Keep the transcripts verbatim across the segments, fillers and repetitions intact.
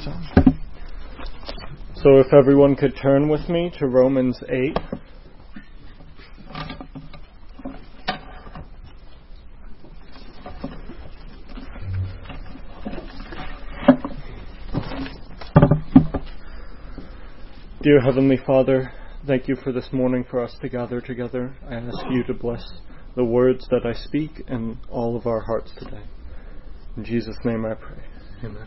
lights on. So if everyone could turn with me to Romans eight. Dear Heavenly Father, thank you for this morning for us to gather together. I ask you to bless the words that I speak and all of our hearts today. In Jesus' name I pray. Amen.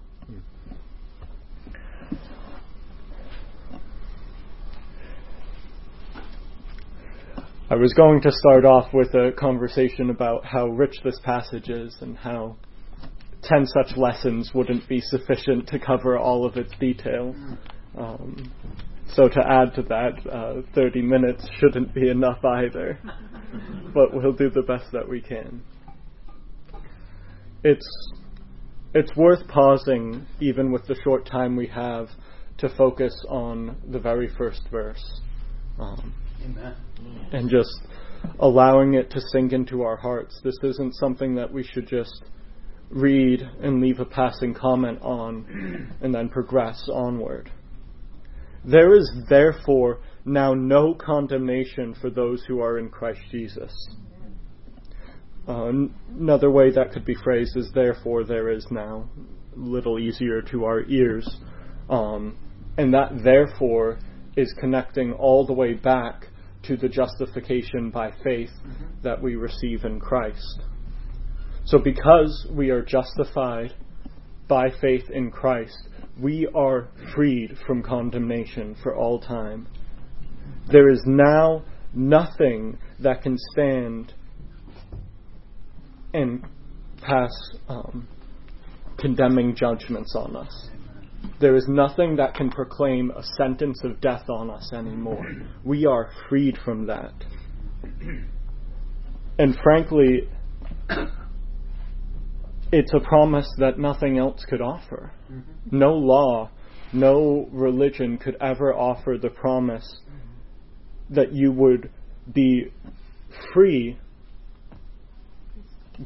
I was going to start off with a conversation about how rich this passage is and how ten such lessons wouldn't be sufficient to cover all of its detail. Um, so to add to that, uh, thirty minutes shouldn't be enough either. But we'll do the best that we can. It's, it's worth pausing, even with the short time we have, to focus on the very first verse. Um, Amen. And just allowing it to sink into our hearts. This isn't something that we should just read and leave a passing comment on and then progress onward. There is therefore now no condemnation for those who are in Christ Jesus. Uh, n- another way that could be phrased is therefore there is now, a little easier to our ears. Um, and that therefore is connecting all the way back to the justification by faith that we receive in Christ. So because we are justified by faith in Christ, we are freed from condemnation for all time. There is now nothing that can stand and pass um, condemning judgments on us. There is nothing that can proclaim a sentence of death on us anymore. We are freed from that. And frankly, it's a promise that nothing else could offer. Mm-hmm. No law, no religion could ever offer the promise that you would be free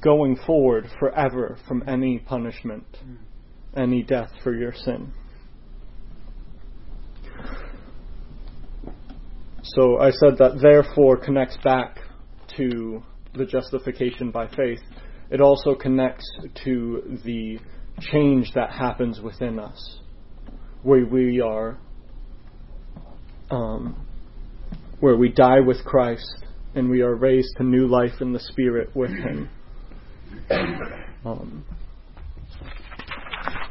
going forward forever from any punishment, mm-hmm. any death for your sin. So I said that therefore connects back to the justification by faith. It also connects to the change that happens within us, where we are, um, where we die with Christ and we are raised to new life in the Spirit with him. Um,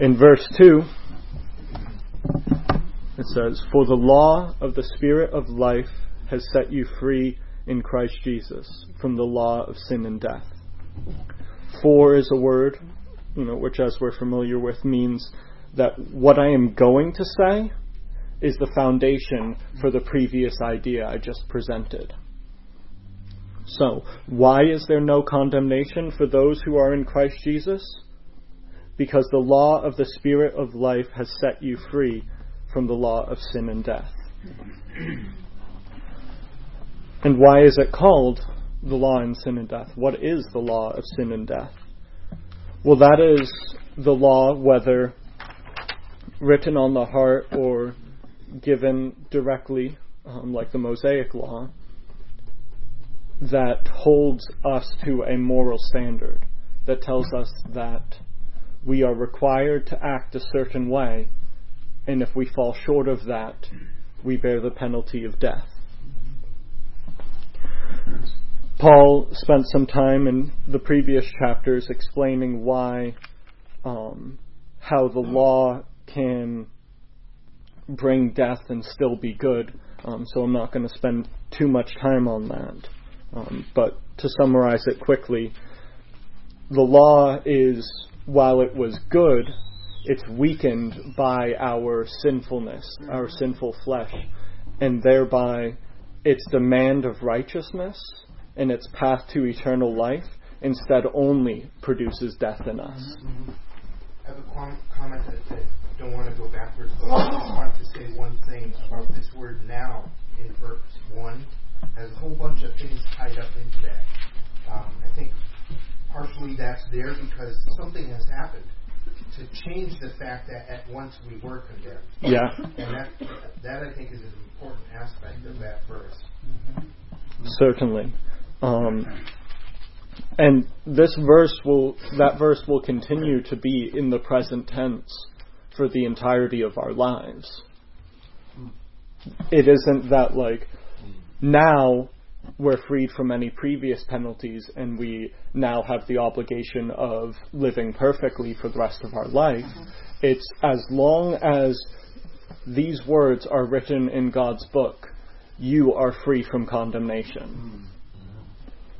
in verse two, it says, "For the law of the Spirit of life has set you free in Christ Jesus from the law of sin and death." For is a word, you know, which as we're familiar with means that what I am going to say is the foundation for the previous idea I just presented. So, why is there no condemnation for those who are in Christ Jesus? Because the law of the Spirit of life has set you free from the law of sin and death. And why is it called the law and sin and death? What is the law of sin and death? Well, that is the law, whether written on the heart or given directly, um, like the Mosaic law, that holds us to a moral standard, that tells us that we are required to act a certain way, and if we fall short of that, we bear the penalty of death. Paul spent some time in the previous chapters explaining why, um, how the law can bring death and still be good, um, so I'm not going to spend too much time on that. Um, but to summarize it quickly, the law is, while it was good, it's weakened by our sinfulness, our sinful flesh, and thereby its demand of righteousness and its path to eternal life instead only produces death in us. Mm-hmm. I have a com- comment that I don't want to go backwards, but I just want to say one thing about this word now in verse one. There's a whole bunch of things tied up into that. Um, I think partially that's there because something has happened to change the fact that at once we were condemned. Yeah. And that, that I think, is an important aspect of that verse. Mm-hmm. Certainly. Um, and this verse will, that verse will continue to be in the present tense for the entirety of our lives. It isn't that, like, now we're freed from any previous penalties and we now have the obligation of living perfectly for the rest of our life. It's as long as these words are written in God's book, you are free from condemnation.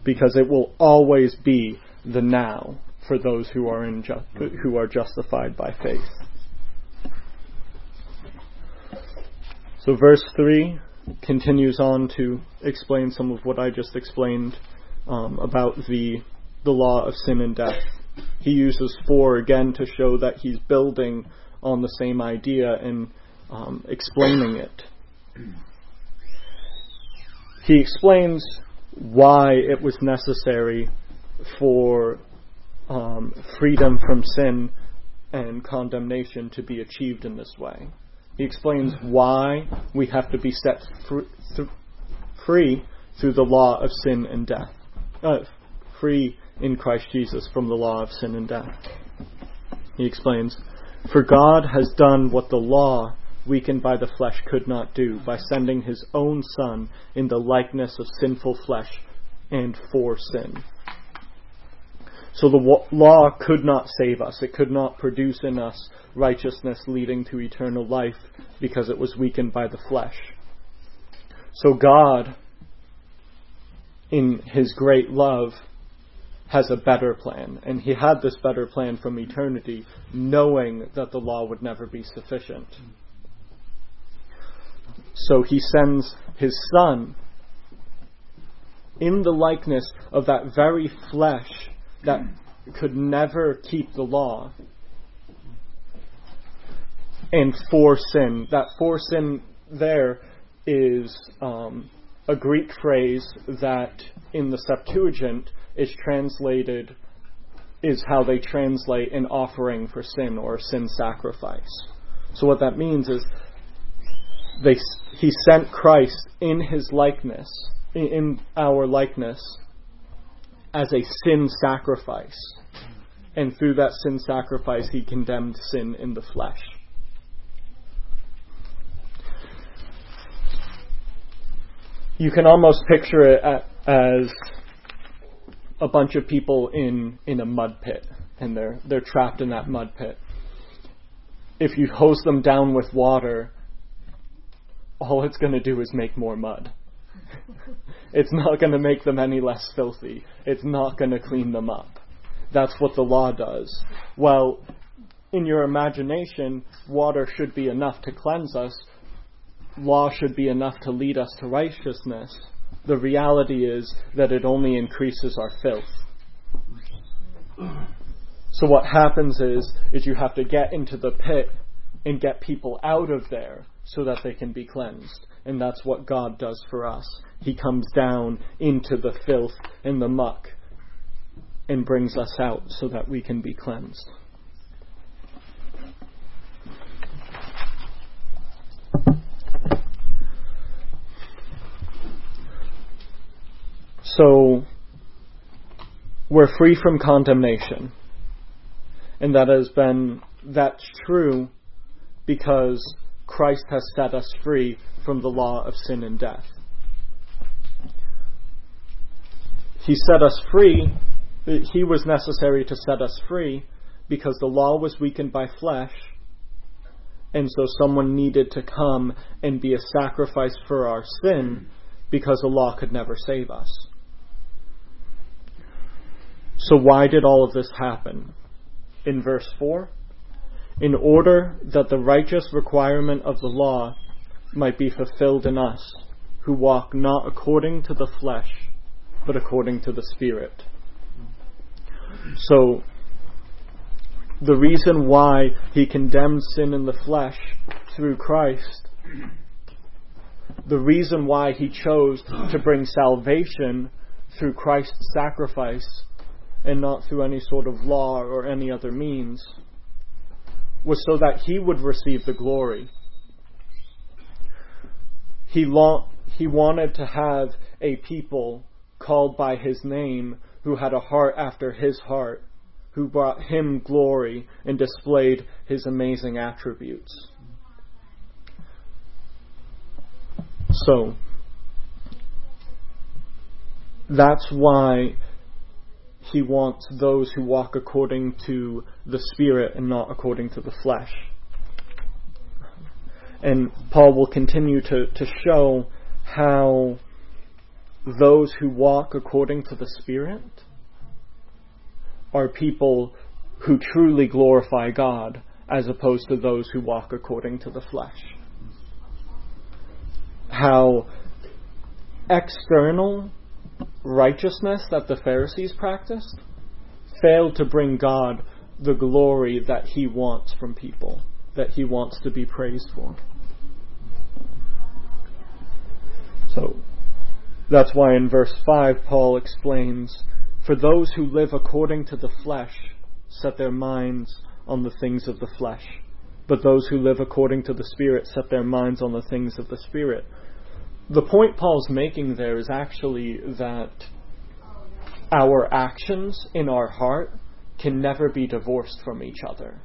Because it will always be the now for those who are in ju- who are justified by faith. So verse three continues on to explain some of what I just explained um, about the the law of sin and death. He uses four again to show that he's building on the same idea and um, explaining it. He explains why it was necessary for um, freedom from sin and condemnation to be achieved in this way. He explains why we have to be set fr- th- free through the law of sin and death. Uh, free in Christ Jesus from the law of sin and death. He explains, for God has done what the law, weakened by the flesh, could not do, by sending his own Son in the likeness of sinful flesh and for sin. So the w- law could not save us. It could not produce in us righteousness leading to eternal life because it was weakened by the flesh. So God, in his great love, has a better plan. And he had this better plan from eternity, knowing that the law would never be sufficient. So he sends his Son in the likeness of that very flesh that could never keep the law, and for sin. That for sin there is um, a Greek phrase that in the Septuagint is translated, is how they translate an offering for sin or a sin sacrifice. So what that means is they he sent Christ in his likeness, in our likeness, as a sin sacrifice. And through that sin sacrifice, he condemned sin in the flesh. You can almost picture it as a bunch of people in, in a mud pit, and they're they're trapped in that mud pit. If you hose them down with water, all it's going to do is make more mud. It's not going to make them any less filthy. It's not going to clean them up. That's what the law does. Well, in your imagination, water should be enough to cleanse us. Law should be enough to lead us to righteousness. The reality is that it only increases our filth. So what happens is, is you have to get into the pit and get people out of there so that they can be cleansed. And that's what God does for us. He comes down into the filth and the muck and brings us out so that we can be cleansed. So, we're free from condemnation. And that has been, that's true because Christ has set us free from the law of sin and death. He set us free, he was necessary to set us free because the law was weakened by flesh, and so someone needed to come and be a sacrifice for our sin because the law could never save us. So why did all of this happen? In verse four, in order that the righteous requirement of the law might be fulfilled in us, who walk not according to the flesh, but according to the Spirit. So, the reason why he condemns sin in the flesh through Christ, the reason why he chose to bring salvation through Christ's sacrifice and not through any sort of law or any other means, was so that he would receive the glory. He long, he wanted to have a people called by his name who had a heart after his heart, who brought him glory and displayed his amazing attributes. So, that's why he wants those who walk according to the Spirit and not according to the flesh. And Paul will continue to, to show how those who walk according to the Spirit are people who truly glorify God as opposed to those who walk according to the flesh. How external righteousness that the Pharisees practiced failed to bring God the glory that he wants from people, that he wants to be praised for. So that's why in verse five Paul explains, for those who live according to the flesh set their minds on the things of the flesh, but those who live according to the Spirit set their minds on the things of the Spirit. The point Paul's making there is actually that our actions in our heart can never be divorced from each other.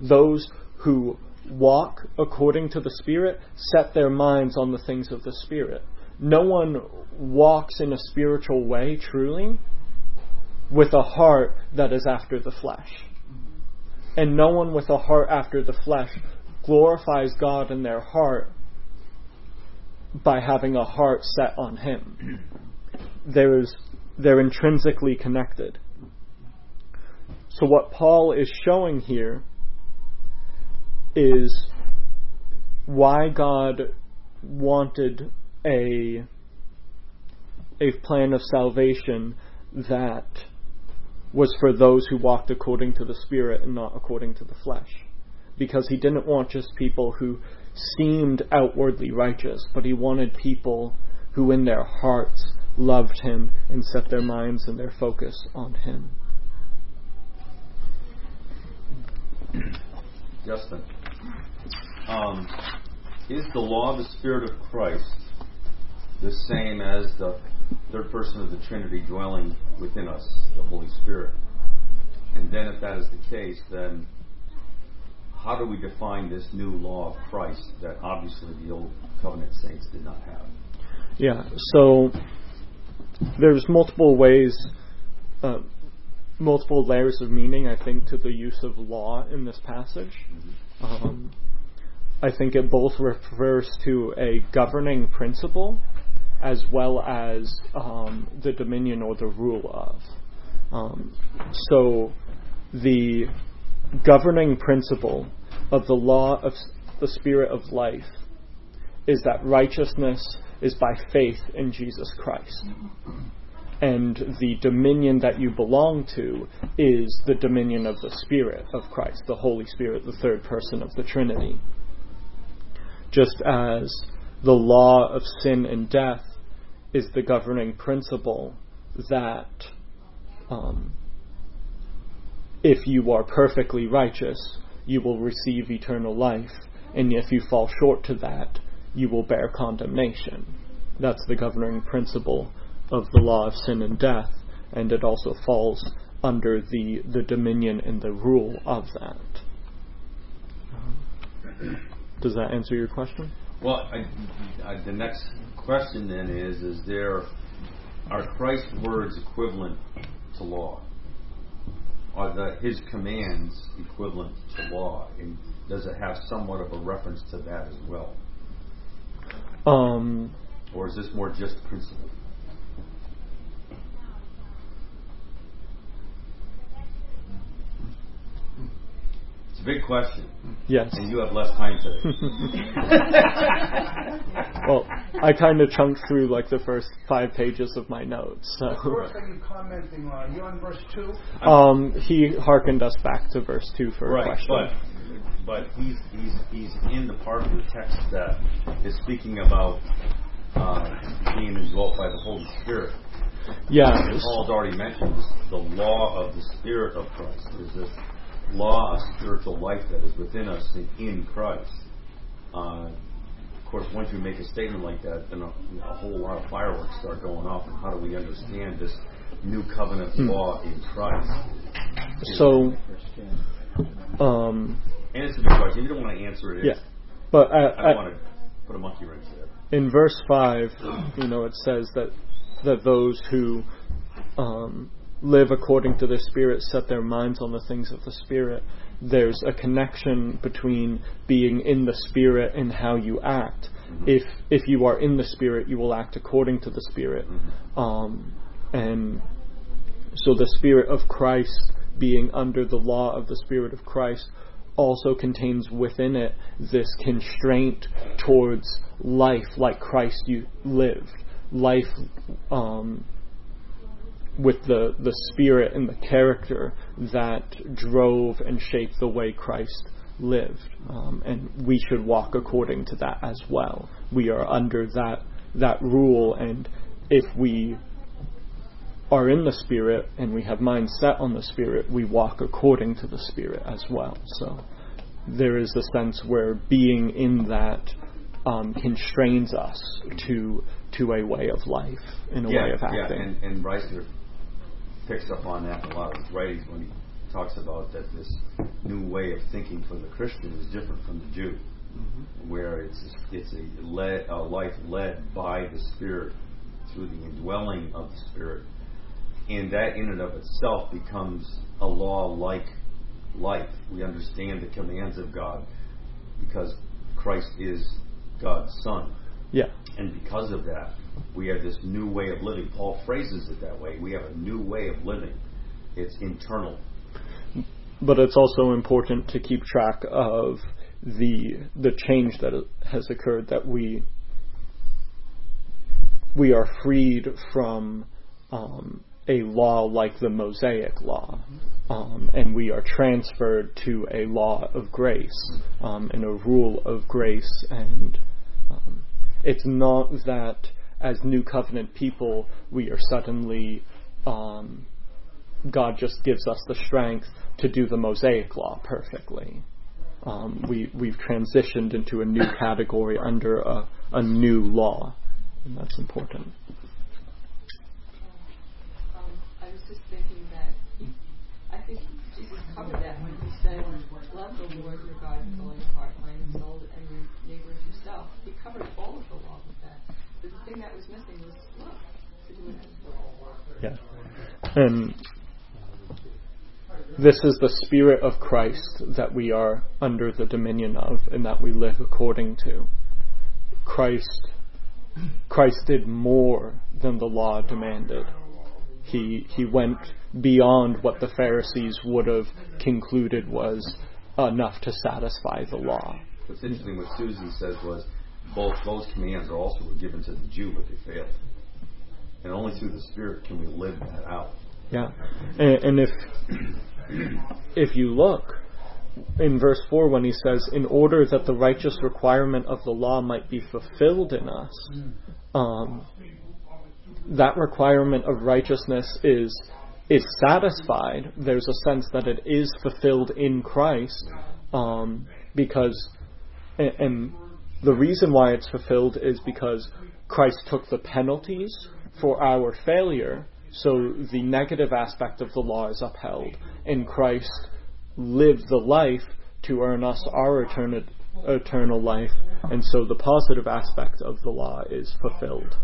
Those who walk according to the Spirit set their minds on the things of the Spirit. No one walks in a spiritual way truly with a heart that is after the flesh. And no one with a heart after the flesh glorifies God in their heart by having a heart set on him. There is, they're intrinsically connected. So what Paul is showing here is why God wanted a a plan of salvation that was for those who walked according to the Spirit and not according to the flesh. Because he didn't want just people who seemed outwardly righteous, but he wanted people who in their hearts loved him and set their minds and their focus on him. Justin, um, is the law of the Spirit of Christ the same as the third person of the Trinity dwelling within us, the Holy Spirit? And then if that is the case, then how do we define this new law of Christ that obviously the old covenant saints did not have? Yeah, so there's multiple ways, uh, multiple layers of meaning, I think, to the use of law in this passage. Mm-hmm. Um, I think it both refers to a governing principle as well as um, the dominion or the rule of. Um, so the governing principle of the law of the Spirit of life is that righteousness is by faith in Jesus Christ. and the dominion that you belong to is the dominion of the Spirit of Christ, the Holy Spirit, the third person of the Trinity. Just as the law of sin and death is the governing principle that um, if you are perfectly righteous, you will receive eternal life, and if you fall short to that, you will bear condemnation. That's the governing principle of the law of sin and death, and it also falls under the, the dominion and the rule of that. Does that answer your question? Well, I, I, the next question then is, is there, are Christ's words equivalent to law? Are the, his commands equivalent to law? And does it have somewhat of a reference to that as well? Um, or is this more just principle? It's a big question. Yes. And you have less time today. Well, I kind of chunked through like the first five pages of my notes. So. What verse are you commenting on? Are you on verse two? Um, he hearkened us back to verse two for right, a question. But But he's, he's he's in the part of the text that is speaking about uh, being indwelt by the Holy Spirit. Yeah, Paul's already mentioned this, the law of the Spirit of Christ. There's this law of spiritual life that is within us and in Christ. Uh, of course, once you make a statement like that, then a, a whole lot of fireworks start going off. And how do we understand this new covenant mm. law in Christ? So, um. And it's a big question. You don't want to answer it. Yeah, but I, I don't I, want to put a monkey wrench there. In verse five, you know, it says that that those who um, live according to their spirit set their minds on the things of the Spirit. There's a connection between being in the Spirit and how you act. Mm-hmm. If if you are in the Spirit, you will act according to the Spirit, mm-hmm. um, and so the Spirit of Christ, being under the law of the Spirit of Christ, also contains within it this constraint towards life like Christ you lived. Life um, with the, the spirit and the character that drove and shaped the way Christ lived. Um, and we should walk according to that as well. We are under that that rule, and if we are in the Spirit and we have minds set on the Spirit, we walk according to the Spirit as well. So there is a sense where being in that um, constrains us to to a way of life and a yeah, way of acting. Yeah, and, and Reiser picks up on that in a lot of his writings when he talks about that this new way of thinking for the Christian is different from the Jew, mm-hmm. where it's it's a, led, a life led by the Spirit through the indwelling of the Spirit. And that in and of itself becomes a law-like life. We understand the commands of God because Christ is God's Son. Yeah. And because of that, we have this new way of living. Paul phrases it that way. We have a new way of living. It's internal. But it's also important to keep track of the the change that has occurred, that we we are freed from um, a law like the Mosaic law, um, and we are transferred to a law of grace um, and a rule of grace. And um, it's not that as New Covenant people we are suddenly um, God just gives us the strength to do the Mosaic law perfectly. Um, we, we've transitioned into a new category under a, a new law, and that's important. Just thinking that he, I think Jesus covered that when he said, "Love the Lord your God with all your heart, mind, and soul, and your neighbor as yourself." He covered all of the law with that. But the thing that was missing was love. Yeah, and this is the Spirit of Christ that we are under the dominion of, and that we live according to. Christ, Christ did more than the law demanded. He he went beyond what the Pharisees would have concluded was enough to satisfy the law. What's interesting, what Susan says was both those commands are also were given to the Jew, but they failed. And only through the Spirit can we live that out. Yeah. And, and if if you look in verse four when he says, in order that the righteous requirement of the law might be fulfilled in us, um, that requirement of righteousness is is satisfied. There's a sense that it is fulfilled in Christ, um, because and, and the reason why it's fulfilled is because Christ took the penalties for our failure, so the negative aspect of the law is upheld, and Christ lived the life to earn us our eternal, eternal life, and so the positive aspect of the law is fulfilled.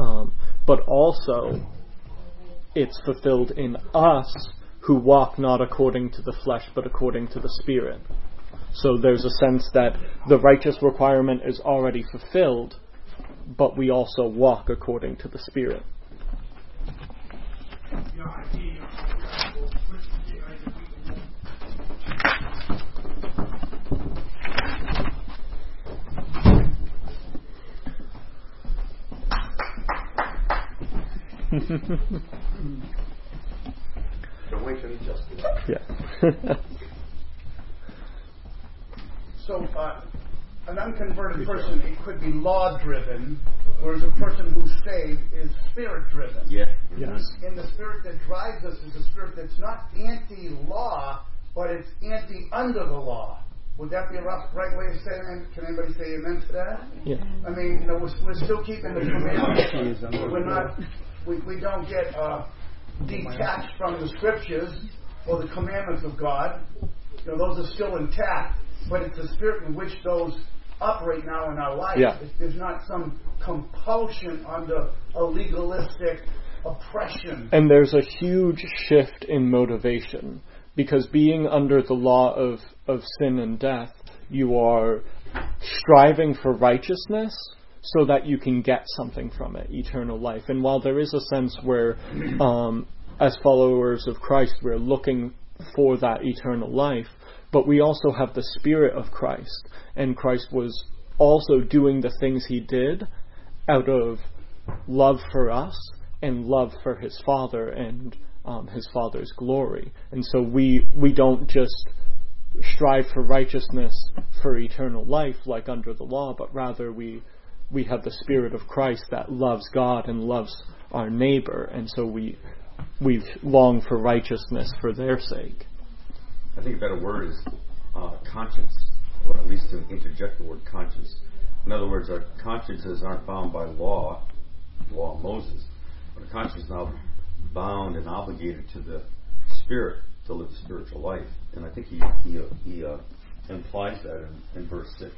Um, but also, it's fulfilled in us who walk not according to the flesh, but according to the Spirit. So there's a sense that the righteous requirement is already fulfilled, but we also walk according to the Spirit. Don't wait till he just did that. Yeah. So, uh, an unconverted person, it could be law-driven, whereas a person who's saved is spirit-driven. Yeah. Yes. And the spirit that drives us is a spirit that's not anti-law, but it's anti-under the law. Would that be a right way of saying it? Can anybody say amen to that? Yeah. I mean, you know, we're, we're still keeping the commandments. We're not. We, we don't get uh, detached from the scriptures or the commandments of God. You know, those are still intact, but it's the spirit in which those operate now in our life. Yeah. It, there's not some compulsion under a legalistic oppression. And there's a huge shift in motivation, because being under the law of, of sin and death, you are striving for righteousness so that you can get something from it, eternal life. And while there is a sense where, um, as followers of Christ, we're looking for that eternal life, but we also have the Spirit of Christ, and Christ was also doing the things he did out of love for us and love for his Father and um, his Father's glory. And so we we don't just strive for righteousness for eternal life like under the law, but rather we we have the Spirit of Christ that loves God and loves our neighbor, and so we we long for righteousness for their sake. I think a better word is uh, conscience, or at least to interject the word conscience. In other words, our consciences aren't bound by law, law of Moses, but a conscience is now bound and obligated to the Spirit to live a spiritual life. And I think he he, he uh, implies that in, in verse six.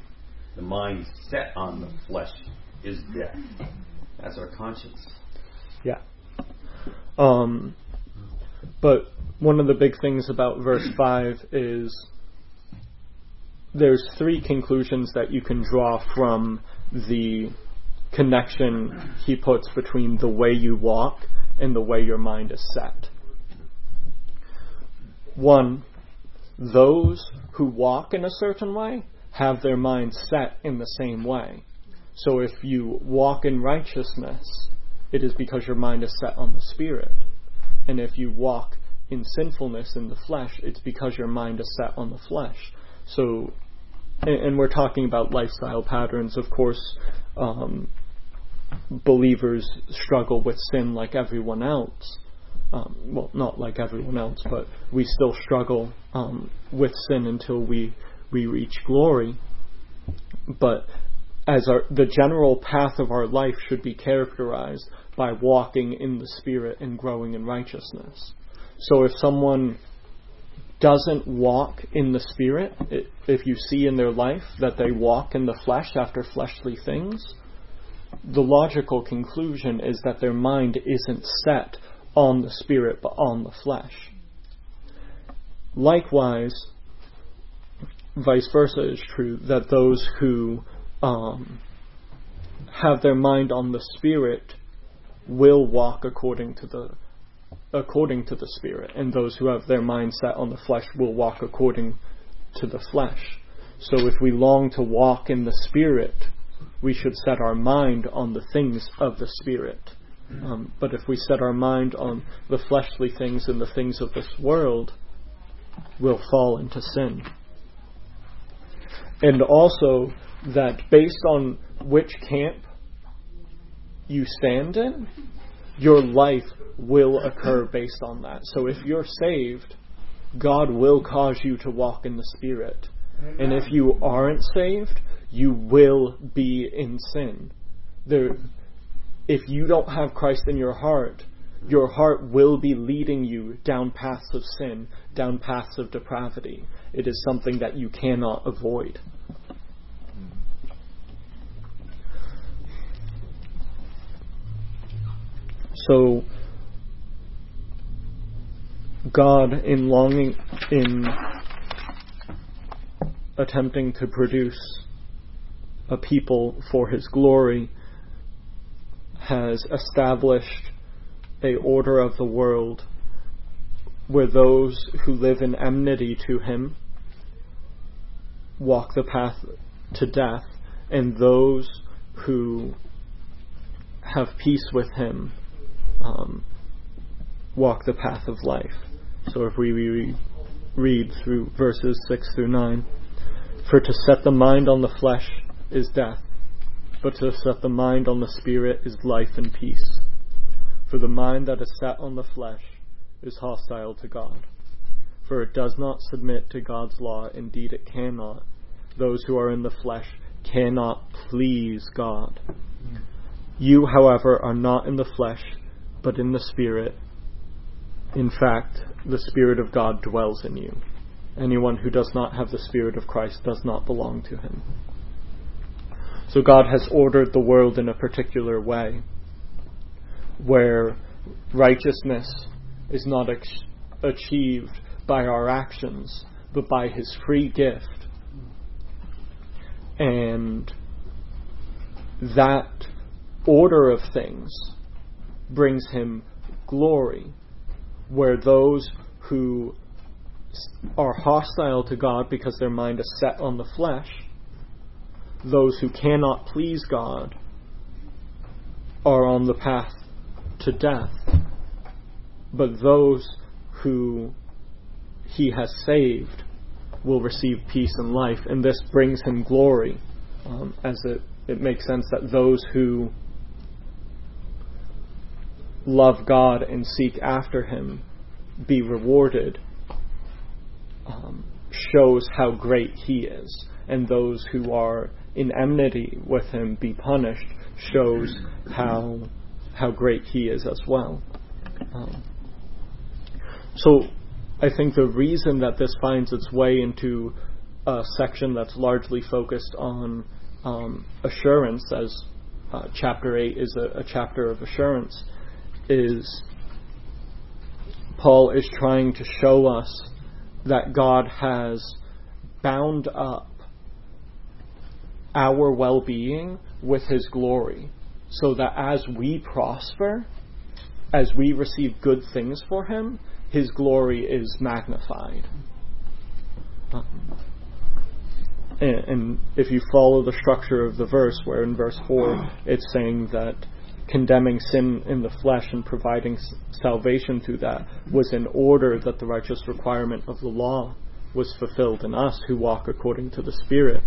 The mind set on the flesh is death. That's our conscience. Yeah. Um. But one of the big things about verse five is there's three conclusions that you can draw from the connection he puts between the way you walk and the way your mind is set. One, those who walk in a certain way have their mind set in the same way. So if you walk in righteousness, it is because your mind is set on the Spirit. And if you walk in sinfulness in the flesh, it's because your mind is set on the flesh. So, and, and we're talking about lifestyle patterns. Of course, um, believers struggle with sin like everyone else. Um, well, not like everyone else, but we still struggle um, with sin until we, we reach glory. But as our, the general path of our life should be characterized by walking in the Spirit and growing in righteousness. So if someone doesn't walk in the Spirit, it, if you see in their life that they walk in the flesh after fleshly things, the logical conclusion is that their mind isn't set on the Spirit but on the flesh. Likewise, vice versa is true, that those who um, have their mind on the Spirit will walk according to the according to the Spirit, and those who have their mind set on the flesh will walk according to the flesh. So if we long to walk in the Spirit, we should set our mind on the things of the Spirit, Um, but if we set our mind on the fleshly things and the things of this world, we'll fall into sin. And also that based on which camp you stand in, your life will occur based on that. So if you're saved, God will cause you to walk in the Spirit. And if you aren't saved, you will be in sin. There, if you don't have Christ in your heart, your heart will be leading you down paths of sin, down paths of depravity. It is something that you cannot avoid. So, God, in longing, in attempting to produce a people for His glory, has established a order of the world where those who live in enmity to Him walk the path to death, and those who have peace with Him um, walk the path of life. So if we re- read through verses six through nine, "For to set the mind on the flesh is death, but to set the mind on the Spirit is life and peace. For the mind that is set on the flesh is hostile to God, for it does not submit to God's law. Indeed, it cannot. Those who are in the flesh cannot please God. You, however, are not in the flesh, but in the Spirit. In fact, the Spirit of God dwells in you. Anyone who does not have the Spirit of Christ does not belong to Him." So God has ordered the world in a particular way, where righteousness is not ex- achieved by our actions, but by His free gift. And that order of things brings Him glory, where those who are hostile to God because their mind is set on the flesh, those who cannot please God, are on the path to death. But those who He has saved will receive peace and life, and this brings Him glory, um, as it, it makes sense that those who love God and seek after Him be rewarded, um, shows how great He is, and those who are in enmity with Him be punished shows how how great He is as well. Um, so I think the reason that this finds its way into a section that's largely focused on um, assurance, as uh, chapter eight is a, a chapter of assurance, is Paul is trying to show us that God has bound up our well-being with His glory, so that as we prosper, as we receive good things for Him, His glory is magnified. Um, and, and if you follow the structure of the verse, where in verse four it's saying that condemning sin in the flesh and providing s- salvation through that was in order that the righteous requirement of the law was fulfilled in us who walk according to the Spirit,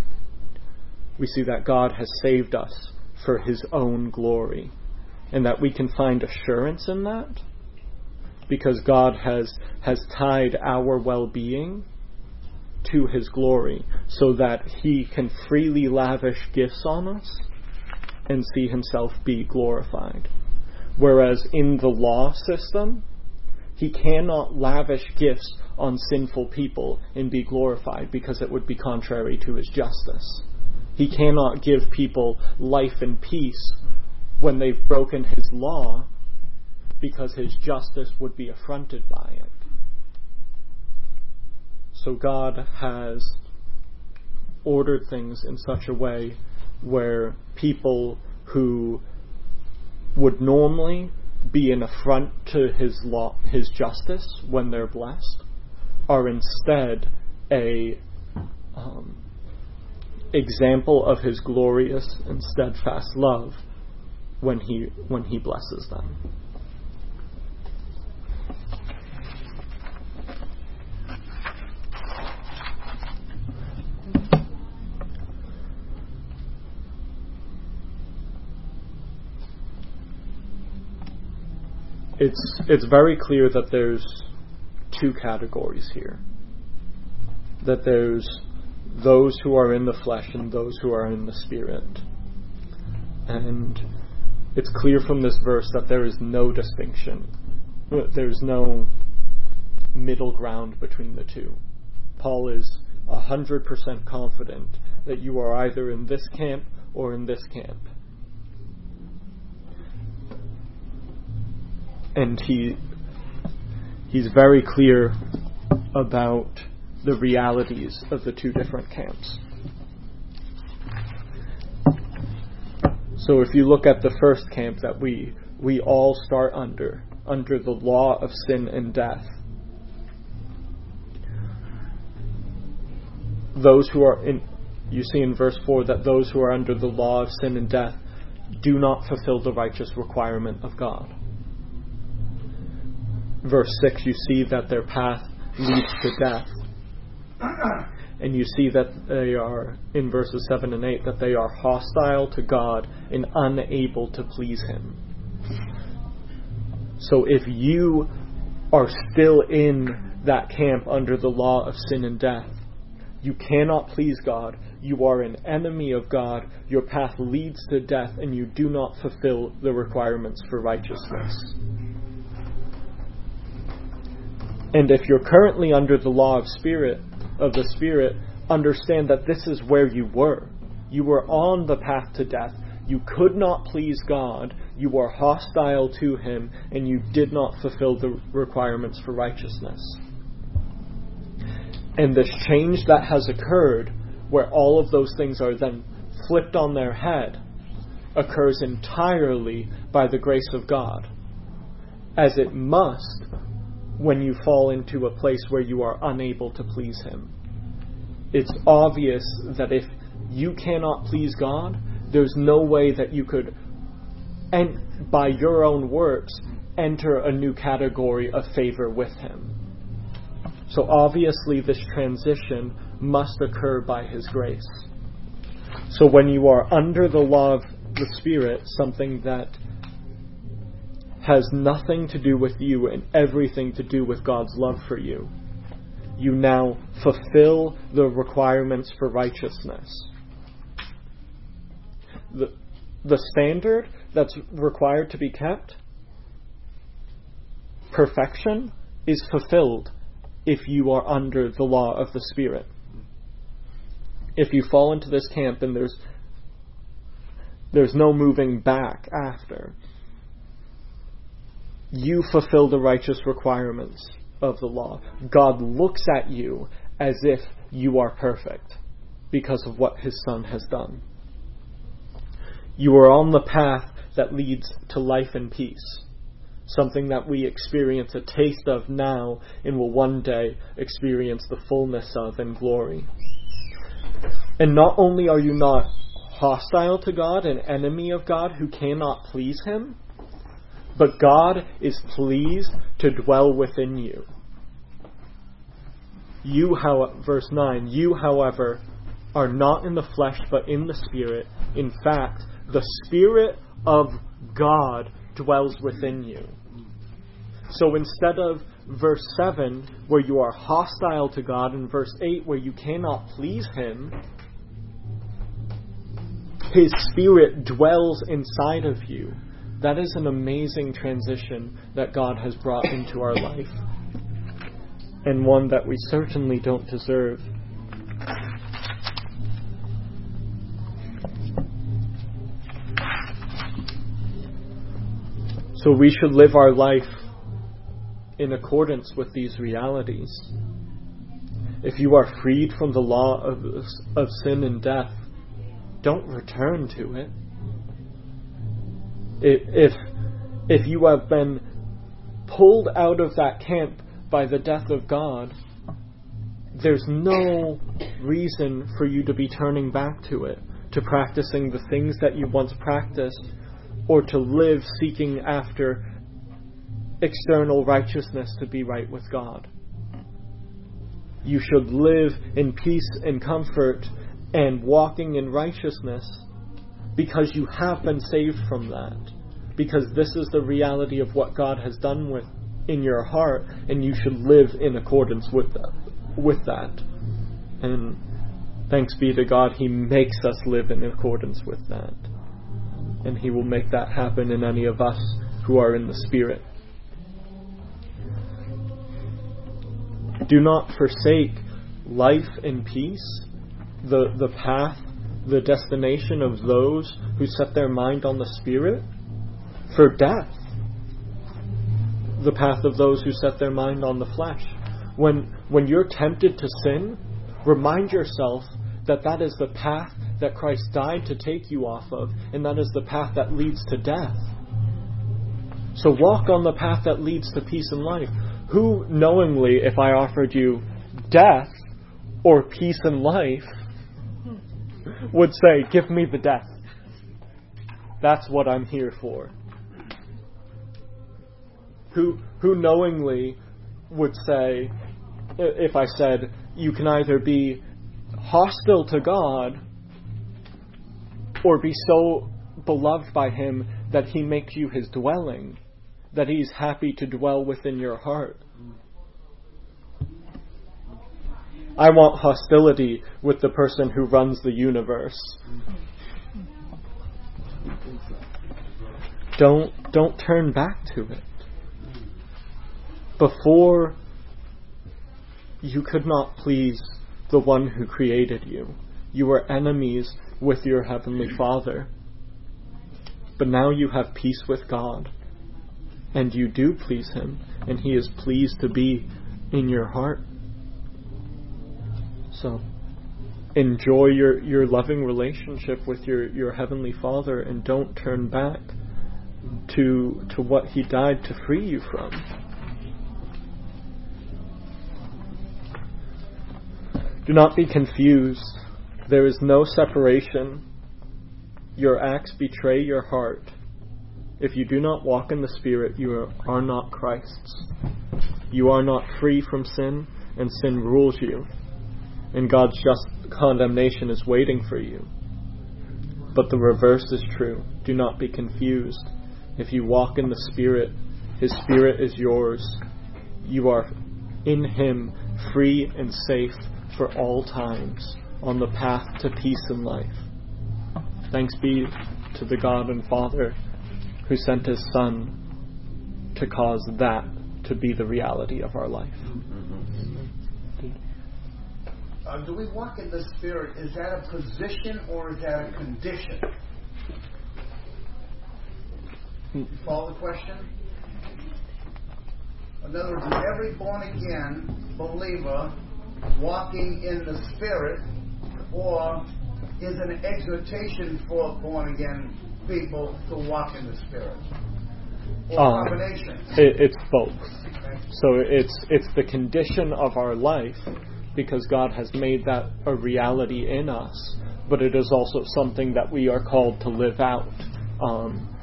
we see that God has saved us for His own glory, and that we can find assurance in that because God has has tied our well-being to His glory, so that He can freely lavish gifts on us and see Himself be glorified. Whereas in the law system, He cannot lavish gifts on sinful people and be glorified, because it would be contrary to His justice. He cannot give people life and peace when they've broken His law, because His justice would be affronted by it. So God has ordered things in such a way where people who would normally be an affront to His law, His justice, when they're blessed, are instead a um, example of His glorious and steadfast love when he when he blesses them. It's it's very clear that there's two categories here. That there's those who are in the flesh and those who are in the spirit. And it's clear from this verse that there is no distinction. There's no middle ground between the two. Paul is one hundred percent confident that you are either in this camp or in this camp. And he he's very clear about the realities of the two different camps. So if you look at the first camp that we we all start under, under the law of sin and death, those who are in, you see in verse four that those who are under the law of sin and death do not fulfill the righteous requirement of God. Verse six, you see that their path leads to death. And you see that they are, in verses seven and eight, that they are hostile to God and unable to please Him. So if you are still in that camp under the law of sin and death, you cannot please God, you are an enemy of God, your path leads to death, and you do not fulfill the requirements for righteousness. And if you're currently under the law of spirit, of the Spirit, understand that this is where you were. You were on the path to death. You could not please God. You were hostile to Him, and you did not fulfill the requirements for righteousness. And this change that has occurred, where all of those things are then flipped on their head, occurs entirely by the grace of God, as it must when you fall into a place where you are unable to please Him. It's obvious that if you cannot please God, there's no way that you could, and by your own works, enter a new category of favor with Him. So obviously this transition must occur by His grace. So when you are under the law of the Spirit, something that has nothing to do with you and everything to do with God's love for you, you now fulfill the requirements for righteousness. The, the standard that's required to be kept, perfection, is fulfilled if you are under the law of the Spirit. If you fall into this camp and there's there's no moving back after, you fulfill the righteous requirements of the law. God looks at you as if you are perfect because of what His Son has done. You are on the path that leads to life and peace, something that we experience a taste of now and will one day experience the fullness of in glory. And not only are you not hostile to God, an enemy of God who cannot please Him, but God is pleased to dwell within you. You, how, verse nine, you, however, are not in the flesh, but in the Spirit. In fact, the Spirit of God dwells within you. So instead of verse seven, where you are hostile to God, and verse eight, where you cannot please Him, His Spirit dwells inside of you. That is an amazing transition that God has brought into our life, and one that we certainly don't deserve. So we should live our life in accordance with these realities. If you are freed from the law of, of sin and death, don't return to it. If if you have been pulled out of that camp by the death of God, there's no reason for you to be turning back to it, to practicing the things that you once practiced or to live seeking after external righteousness to be right with God. You should live in peace and comfort and walking in righteousness because you have been saved from that. Because this is the reality of what God has done with in your heart, and you should live in accordance with that. With that. And thanks be to God, He makes us live in accordance with that. And He will make that happen in any of us who are in the Spirit. Do not forsake life and peace, the, the path, the destination of those who set their mind on the Spirit, for death. The path of those who set their mind on the flesh. When, when you're tempted to sin, remind yourself that that is the path that Christ died to take you off of, and that is the path that leads to death. So walk on the path that leads to peace and life. Who knowingly, if I offered you death or peace and life, would say, give me the death. That's what I'm here for. Who, who knowingly would say, if I said, you can either be hostile to God or be so beloved by Him that He makes you His dwelling, that He's happy to dwell within your heart. I want hostility with the person who runs the universe. Don't don't turn back to it. Before, you could not please the one who created you. You were enemies with your Heavenly Father. But now you have peace with God. And you do please Him, and He is pleased to be in your heart. So, enjoy your, your loving relationship with your, your Heavenly Father, and don't turn back to to what He died to free you from. Do not be confused. There is no separation. Your acts betray your heart. If you do not walk in the Spirit, you are not Christ's. You are not free from sin, and sin rules you. And God's just condemnation is waiting for you. But the reverse is true. Do not be confused. If you walk in the Spirit, His Spirit is yours. You are in Him, free and safe for all times, on the path to peace and life. Thanks be to the God and Father who sent His Son to cause that to be the reality of our life. Um, do we walk in the Spirit? Is that a position or is that a condition? You follow the question? In other words, every born-again believer walking in the Spirit, or is an exhortation for born-again people to walk in the Spirit? Or um, combination? It, it's both. Okay. So it's it's the condition of our life, because God has made that a reality in us, but it is also something that we are called to live out, um,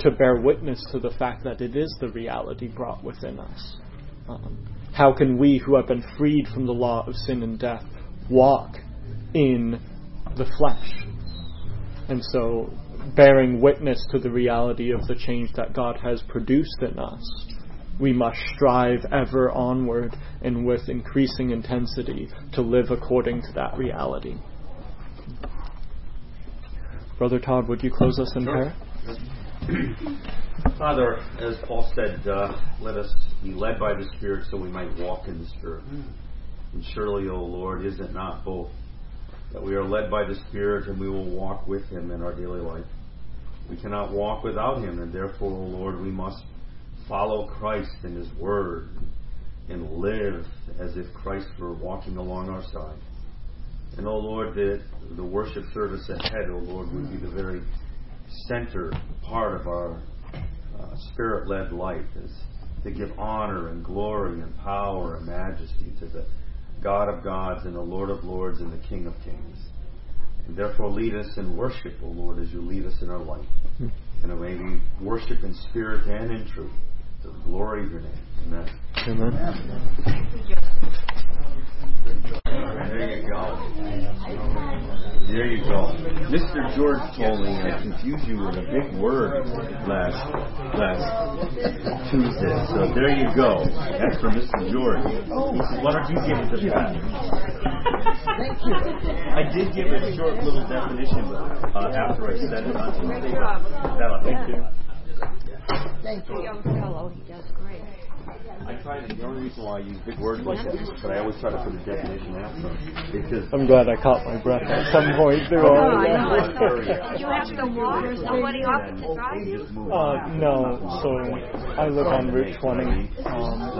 to bear witness to the fact that it is the reality brought within us. Um, How can we, who have been freed from the law of sin and death, walk in the flesh? And so, bearing witness to the reality of the change that God has produced in us, we must strive ever onward and with increasing intensity to live according to that reality. Brother Todd, would you close us in sure. prayer? Father, as Paul said, uh, let us be led by the Spirit so we might walk in the Spirit. And surely, O Lord, is it not both, that we are led by the Spirit and we will walk with Him in our daily life? We cannot walk without Him, and therefore, O Lord, we must follow Christ and His Word and live as if Christ were walking along our side. And, O Lord, that the worship service ahead, O Lord, would be the very center part of our Uh, Spirit-led life, is to give honor and glory and power and majesty to the God of gods and the Lord of lords and the King of kings. And therefore lead us in worship, O Lord, as you lead us in our life. In a way we worship in spirit and in truth. To the glory of your name. Amen. Amen. There you go. There you go. Mister George told me I confused you with a big word last last Tuesday. So there you go. That's for Mister George. Why don't you give it to me? Thank you. I did give it a short little definition uh, after I said it on Tuesday. Bella, thank you. Thank you. Young fellow, he does great. I try to, the only reason why I use big words like that, but I always try to put a definition after because I'm glad I caught my breath at some point. They're oh, all did you have to walk or somebody off to drive you? Uh, no, so I live on Route twenty. Um,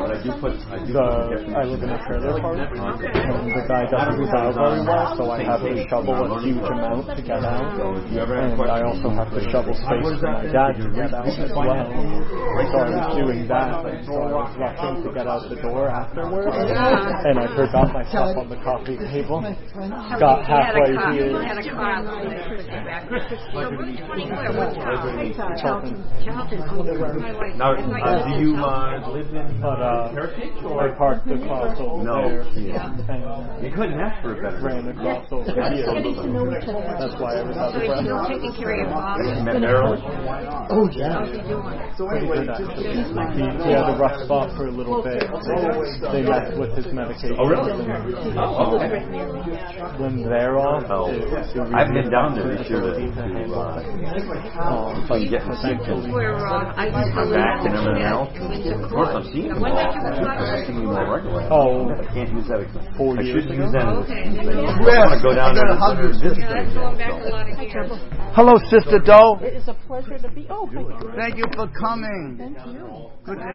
but I do put the, I live in a trailer park. And the guy doesn't plow very well, so I have to shovel a huge amount to get out. And I also have to shovel space for my dad to get out as well. So I was doing that. I was rushing to get out the door afterwards, and I forgot myself on the coffee table. Got halfway here. Now, uh, do you uh, live in but, uh, Heritage? Or? I parked the cross over no. there. Yeah. You couldn't ask for a better ran across over here. That's why I was out of breath. Oh, yeah. So anyway, he had a rough spot for a little bit. They left with his medication. Oh, really? Oh, okay. When they're off, oh. I've been down there this year to uh, I'm getting sick and I'm back and everything else. Of course, I'm seeing them all. I'm seeing them all regularly. Oh, I can't use that again. Four years I shouldn't use that. I want to go down there and visit them. Hello, Sister Doe. It is a pleasure to be. Oh, thank you for coming. Thank you. Good.